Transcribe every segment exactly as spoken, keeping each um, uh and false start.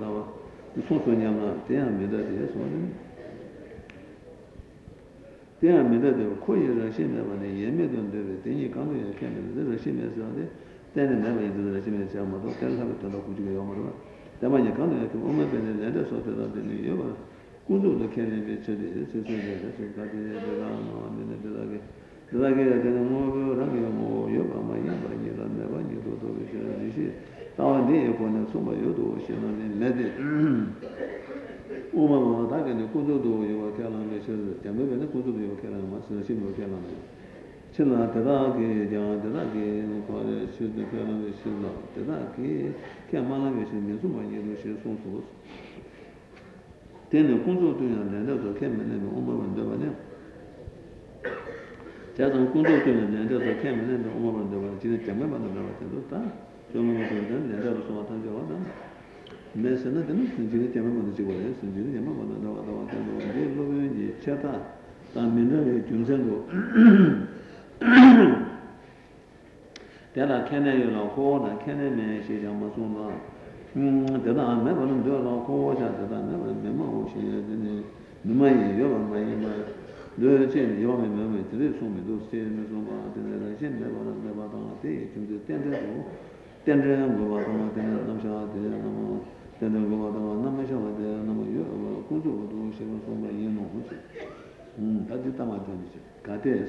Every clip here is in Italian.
dawa tu so so nyama te ameda de so ne te ameda de ko ye ra shin na ne ye me don de de ni kan de ye kan de de shin ne so de te ne na ye de de shin ne so ma do te la be to do ku ji yo ma do da ma ye kan de ke o me be ne de so te da de ni yo ba ku do de ke ne be che de se se de se ka de de ra no ne de da ge da ge de no mo ra ge mo yo ba ma ye ba ni ra ne ba ni do do ge de shi 다운데요 보는 소마요도 시험에 내데 오마마 다게는 고조도 요가 결함에 쓰는 담배는 고조도 요가 결함에 쓰는 심도 결함에 신나 대다게 대다게 고래 수도 결함에 쓰는 대다게 개만하게 쓰는 소마요도 시 송소 되는 고조도 연내도 개만은 오마만 되거든요 자동 고조도 연내도 개만은 오마만 되거든요 진짜 개만만 되거든요 다 좀 tenderang goba dama tenderang namsha tenderang nama tenderang goba dama namsha tenderang nama yo kunju do shego somba yeno kunju um adi tama tani che kates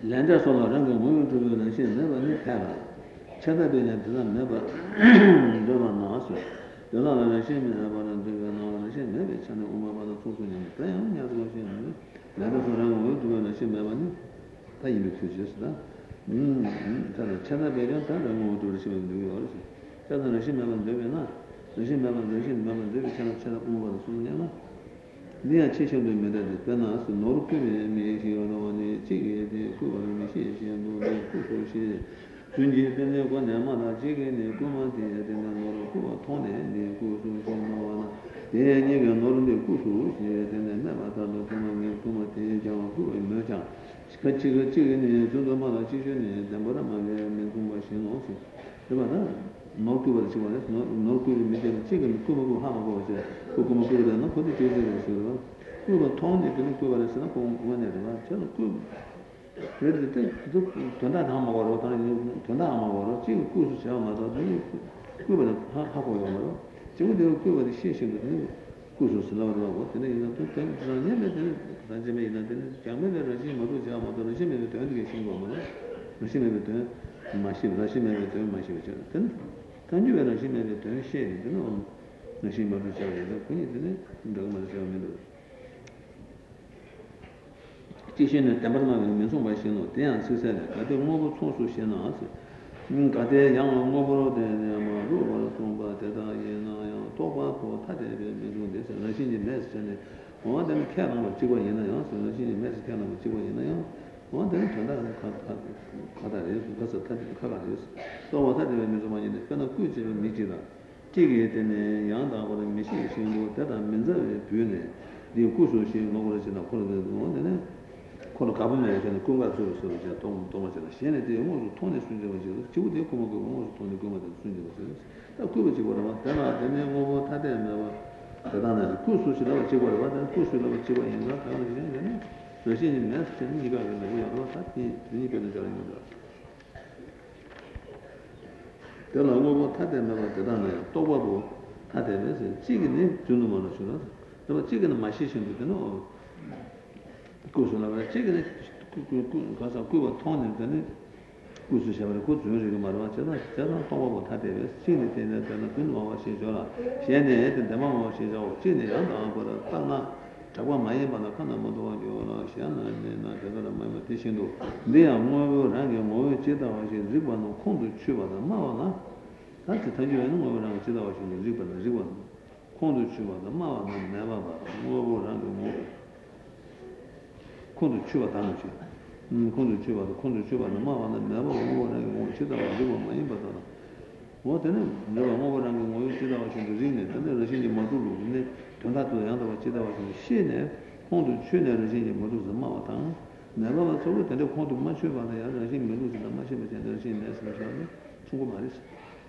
lenda solo ranga moyo do na shin na ba ni kala chada be na da na ba do ma na so do na na shin na ba na do na na shin na be chana uma ba da to so ni ta yo nya do shin na lenda solo ranga moyo do na shin ba ni ta yibe kyujes da 음, 다들 찾아내려 다른 모두를 지금 누구 어르신. 찾아 내시면 되면은 내시면 내시면 되게 찾아 찾아 보고 숨냐나. 내가 최선도 메다데 되나 노력해 메시오노니 지게데 고르미 시시노 고고시 준지 되는 거 내마나 지게네 고만데 되나 노력고 통네 네 고소 고노나 네 네가 노력데 고소 되는 나마다 고만데 고만데 자고 메자 같이 같이는 존도마다 지전에 담보라마게 민공과신 오시 그러나 노트를 지원해 노트를 미디어 지금 꾸고 하고 이제 꾸고 꾸려는 거기 되는 거죠. 그거 통에 되는 거라서 공부는 되나 저는 꾸 그래도 또 전화도 안 먹어로 전화 안 먹어로 지금 꾸서 제가마다 꾸고 하고 요마로 지금도 꾸고 시시거든요. कुछ सलाह रहा हो तो नहीं तो तो जाने में तो राज्य में इधर तो क्या में राज्य में तो जहाँ मत राज्य में तो अंधेरे शिंगो में राज्य में तो माशी राज्य में तो माशी बचा तो तंजू राज्य में तो शेर तो ना राज्य में तो चले तो कुछ इतने दो मत जाओ में तो जिसे न तंबर में में सोम बाइशन हो तो यहाँ सोचा है कहते हैं मोबो सोम सोचे ना आसे कहते हैं यहाँ मोबो रोते हैं यहाँ मोबो सोम बाते ता ये ना 도바고 타데베도 데서 신이 메시지네 뭐든 캐나고 찍고 있나요? 신이 메시지 캐나고 찍고 있나요? 뭐든 전달하는 카다에 가서 타지 카다에 또 타데베도 많이 됐거나 꾸지 미지다 찍게 되네 양다고도 미시 신고 다다 민자에 뷰네 네 꾸소시 먹으려지나 그러는 건데 그걸 가보면 되는 꿈과 소소 이제 동 동어서 신에 대해 모두 통해 순정을 지고 지구대 고모고 모두 통해 고모도 순정을 지고 그거 지고라마 내가 내내 뭐 타대 내가 대단해 쿠수시라고 지고라마 난 쿠수라고 지고 있는 거 가지고 있는데 대신 내가 지금 이거 내가 같이 드니 되는 줄 알고 내가 뭐 타대 내가 대단해 또 봐도 타대면서 찍이네 주는 거는 주는 내가 찍이는 맛이 신기는 어 쿠수라고 찍이네 가서 그거 통했는데 कुछ शब्द कुछ जो जो मालूम है चला चला तो वो बता दे सीने देने देने कुन वाव से जोला सीने देने देने वाव से जो सीने याना बोला ताना जब वो माये बना करना मत वो जो ना सीने ने ना जब वो माये मत सीने ले आ मोबो रंगे मोबो चेता वो से रिबा नो कोंडो चुबा ना मावा ना ताकि तंजो ने मोबो रंगे चेता वो से रिबा ना रिबा कोंडो चुबा ना मावा ना ना बाबा मोबो रंगे मोबो कोंडो चुबा तानो चुबा 콘주 주바도 콘주 주바는 마와는 내가 오라는 거 치다 가지고 많이 받아라. 뭐 되는 내가 오라는 거 치다 가지고 진네 근데 신이 모두로 근데 전다도 양도 치다 가지고 신네 콘주 주는 신이 모두서 마와다. 내가 와서 근데 콘주 맞춰 봐야 신이 모두서 맞춰야 되는데 신이 내서 저거 말이지. 제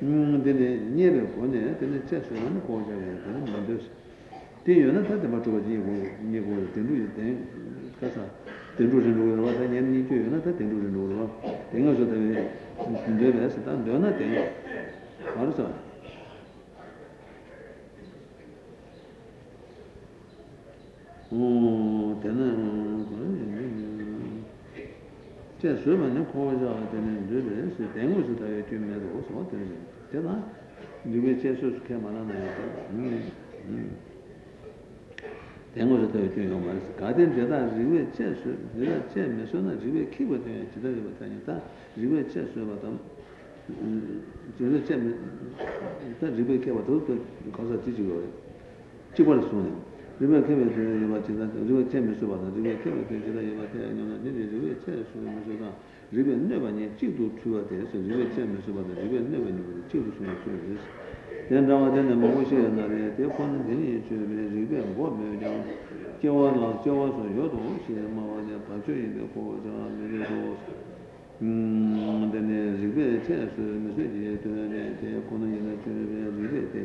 음 River came to the River Chemist River never need to two at this, and River Chemist about the River never knew the children. Then now and then the Moshe and the Telefon continued to the River and what made down. Joan or Joan or Yodo, she and Mama and Patrick, the Ford, and then the River Chemist, the Message, the Telefon, and the River.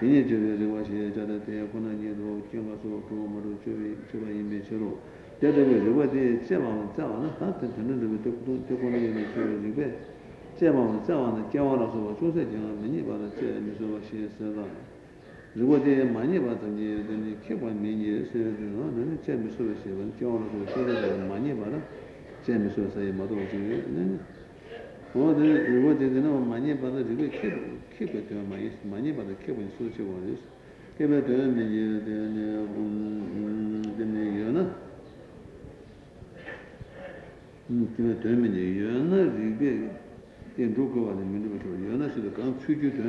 이제 저기 와시에 자다대 권한이도 경화소 도움으로 주의 주의 매체로 대대로 저거에 제방을 짜와나 같은 전원을 듣고 대권에 주의에 제방을 짜와나 경화라서 조세정은 많이 받아 제미소 와시에서가 저거에 많이 받더니 되니 개관민이 세르는 제미소 와시에는 경화라서 세르는 많이 받아 제미소 사이에 맞아 주의는 뭐들 저거에 되는 많이 받아 저게 keep the money money but the keep in such a way keep the money the million keep the million the in ruko and individual yona so the come future to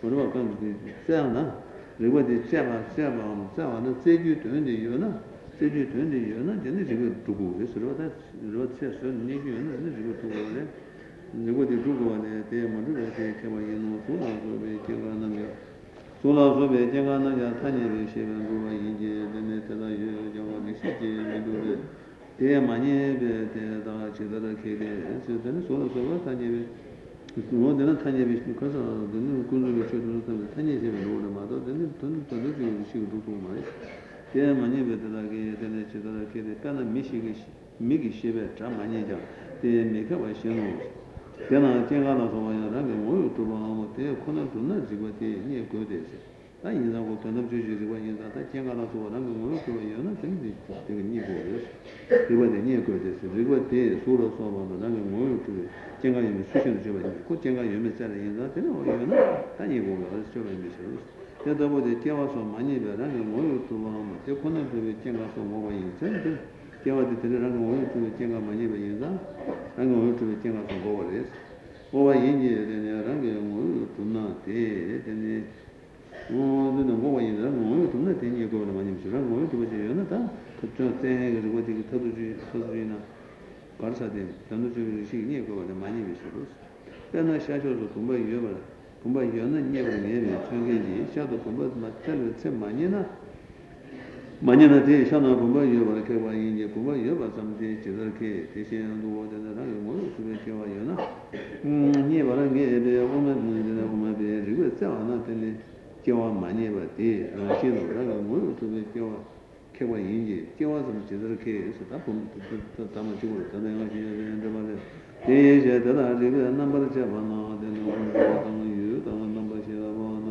for what comes the sana the what the chama chama sana the you to the yona the you to the yona then is good to go is road that road says need you and Nobody took on the Madura take away no sola so be Jangana Tanya, she went over India, the Netala, Yavani City, and do it. Dear Mani, the Chidara Kate, and so then sola so Tanya. It's more than Tanya because of the new Kundu children of the Tanya, the mother, then it turned to the issue to my. Dear Mani, the Chidara Kate, Kana Mishi, Miki Shiva, Tramanja, the makeup I shall Then Tiana Soya Ragging Oil to Bahamote, Conan to Nazigati, near Godes. I know what to know usually when you that Tiana Soya Ragging Oil to Yana, thinking the new Godes. They were the near Godes, they were the Sura Soma, the Ragging Oil to Tianga Mission Jewel, Kutanga Yemisa in that, or Yana, Tanya Gogas, Jewel Missions. Then there was the Tiawas of Mani, the Ragging Oil to Bahamote, Conan to the Tianga Soma in Santa. Tiawas the Ragging Oil to the Tianga Mani in that. Rango to the king of the goddess. Over India, then Rango to not it, and oh, then the boy in Rango to not any go to Manim Rango to the Yonata, to Chang is what he told you, Sodrina, Parsadim, Tanuji, Nigo, the Manim is Rus. Then I shadowed to Kumba Yoba, Kumba Yona, never near Changi, shadow Kumba, Matel, Manina. Manana de Shana Pumba, you were a Kawa in Yakuba, you were some day Chilake, Tishan, the water that I wanted to make your Yana. Never gave a woman, the woman be a good sell, not any Kawa money, but they are children to make your Kawa in Yaki. Kawa some Chilake, Sapum, Tamachu, Tanaji, and the mother. They said that I live a number of Javana, then you, the number Javana.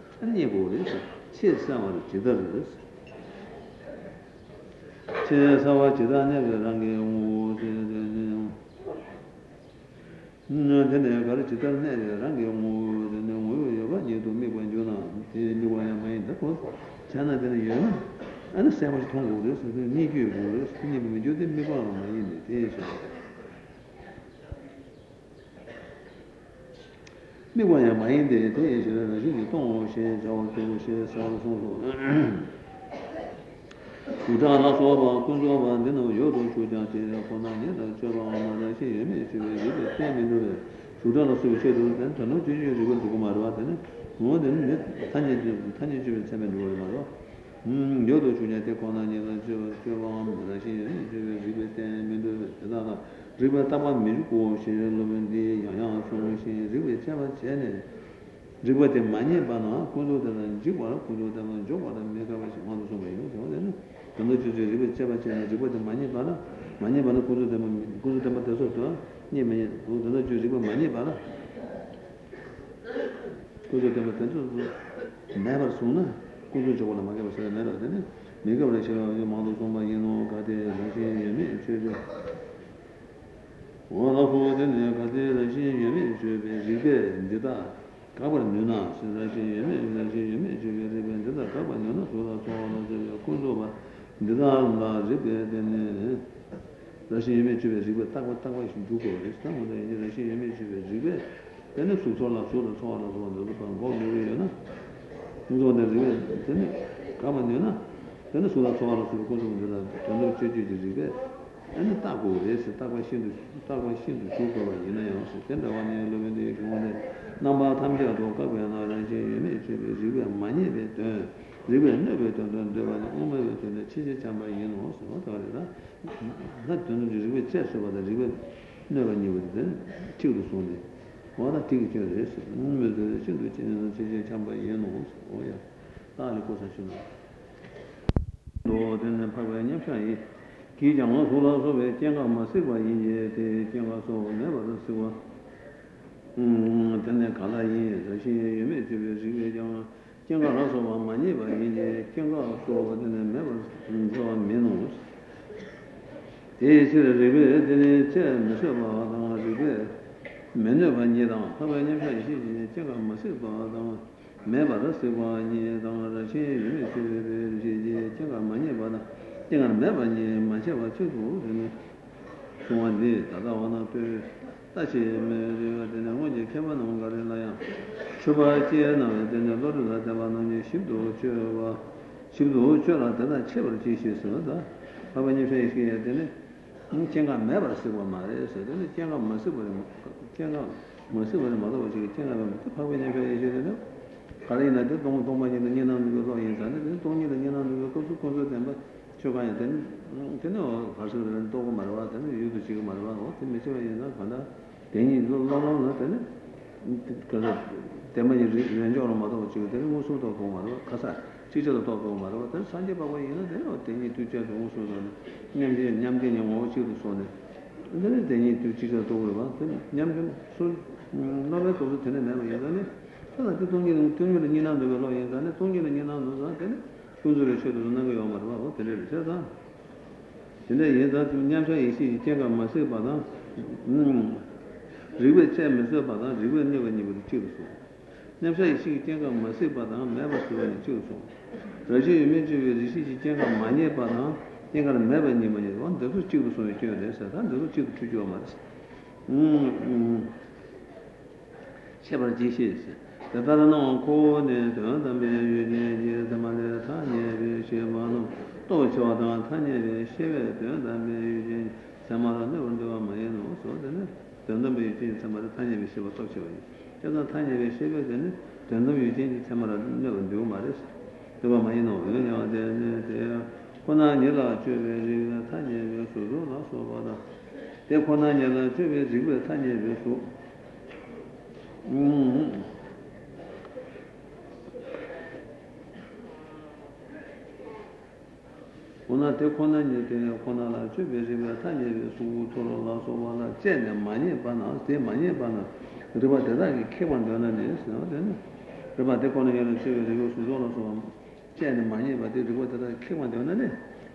non ne vuole c'è siamo ci da 그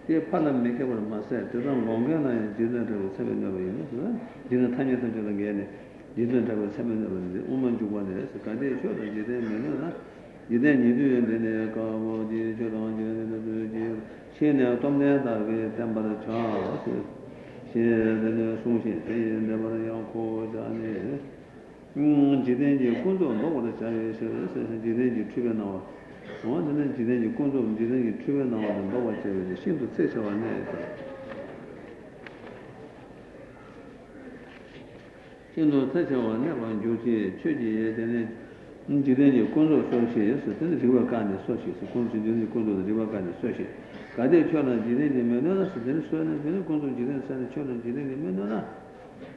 ये पालन में क्या बोलूँ मासे तो हम लंबे ना जिन्हें ड्राइवर से बंदा बने ना जिन्हें थाने तो जो लगे ने जिन्हें ड्राइवर से बंदा बने उम्र जो बने ऐसे कांटे जो तो जिन्हें मैंने ना जिन्हें निधु ने कामो जिन्हें जो लोग जिन्हें तो जो शेने तो हमने ताकि तंबर चार शेने ने सोचे शेने बने याँ को जाने हम्म जिन्हें जो कुंडों लोगों ने चाहिए शेने जिन्हें जो ठीक ना 원래는 지내지 공존 지내지 추가 나오는 거 같아요. 신도 세서 왔네. 신도 세서 왔네. 완전히 최지에 되는 지내지 공존 소식에서 되는 지금 간의 소식에서 공존이 공존의 지금 간의 소식. 가대 처는 지내면은 사실 소는 되는 공존 지내는 사는 처는 지내면은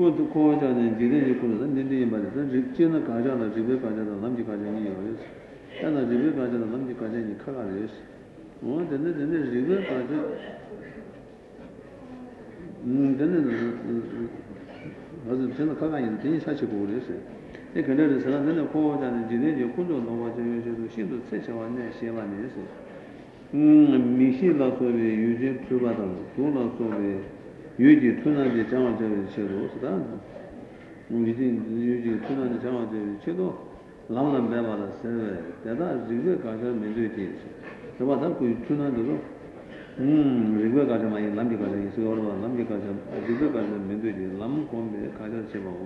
군도 고자는 지레진 군들은 내내 말해서 집지는 가자나 집에 가자나 남지 가자니요. 나는 집에 가자나 남지 가자니 칼아요. वो देने देने रिवर पर जो देने आज चलो कहाँ इन तीन साची बोले से ये कहने रहे साला देने को जाने जिन्हें जो कुछ लोग वाचे जो तो शिंदो से चवाने शेवाने से हम्म मिशी लासो भी यूज़ चुबा था तो लासो भी यूज़ चुना जी चावा जो चलो उसका यूज़ यूज़ चुना जी चावा जो चलो लामना बेबाला से यादा रिवर का जो मिलती है 저봐 담고 추나도로 음 리그 가자 많이 남기 가자 이거로 남기 가자 리그 가자 면도지 남 공부 가자 제법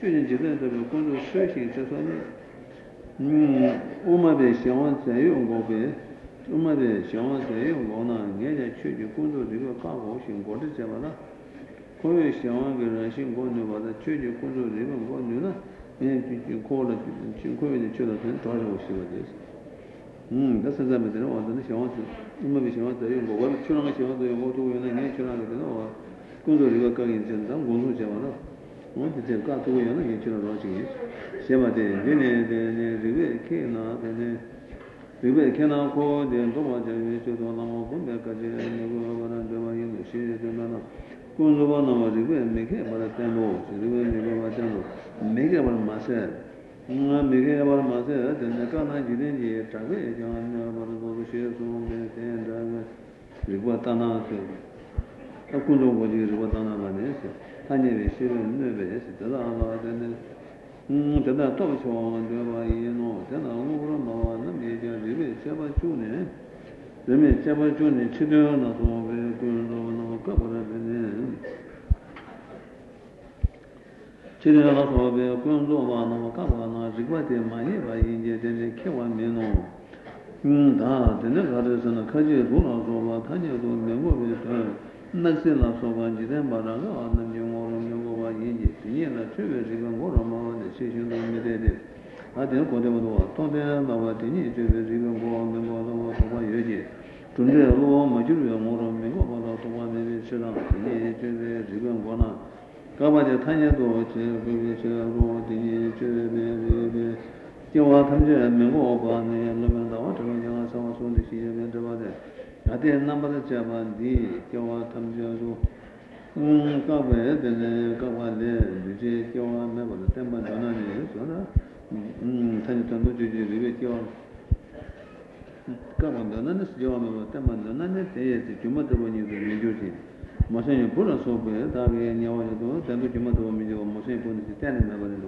최근 제대로 공부 수행이 저선이 음 오마베 시원세 용고베 오마베 시원세 용고나 내가 최근 공부 리그 가고 신 거를 제발아 고유 시원을 신 공부 받아 최근 공부 리그 공부나 이 고를 고유의 최대한 도와주고 싶어요. 음, 그래서 자매들은 완전히 시원하죠. 엄마비 시원하죠. 뭐가 추나가 시원하죠. 뭐도 왜는 이 추나가 되나? 군도리가 거기 전담 군도 제마다. 뭐 이제 가도 왜는 이 추나로 지기. 제마데 얘네 얘네 리베케 나 얘네 리베케 나 고데 도마제 저도 나무 군데까지 내고 가는 저만이 시에잖아. 군도바 나무 리베 메케 말아 땡고 리베 리베 맞잖아. 메케 말 맞아. मेरे बारे में से जन्नत का ना जिने जी टावे जान बारे में शेयर सोंगे तें डावे रिवाता ना से अब कुल लोग जी रिवाता ना बने से ताने वे से ने वे से दादा ना देने हम्म दादा तो जो जो भाई नो दादा वो रो मावा ने जो रिवे से बा चुने रिवे से बा चुने छिदो ना तो वे कुल ना का बने 제대로 나서면 군도만은 가만나 직관에 많이 봐 이제 되는 개원 면은 음다 되는 가르서는 가지고 돌아서만 다녀도 내고를 나세나 소반지대 말아가 얻는 용어는 용어가 이제 되는 최근 지금 거로만 세션도 미래에 아들 고대모도 동대는 나와 되니 최근 지금 거는 거는 소반 여지 존재로 마주려 모르는 거 보다 동안에 지나 이제 지금 거나 가만히 타녀도 제비 제로 디니 제베베 교화 탐제 명고 오바네 넘나와 저냥 상황 시에면 저바데 나대 넘버를 잡아디 교화 탐제로 음 가베 데네 가발레 이제 교화 넘버를 담만 전하네 전하 음 타녀도 주지리 교화 가만다는 교화 넘버 담만 전하네 대에 주마도 보니 되는 마찬가지로 불어서베 다게 녀와도 단도지마도 미고 모세 본지 때는 나버는데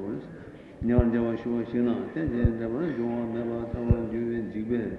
녀원 저와 시원시나 때제 저번 조원 나와 타원 주변 집에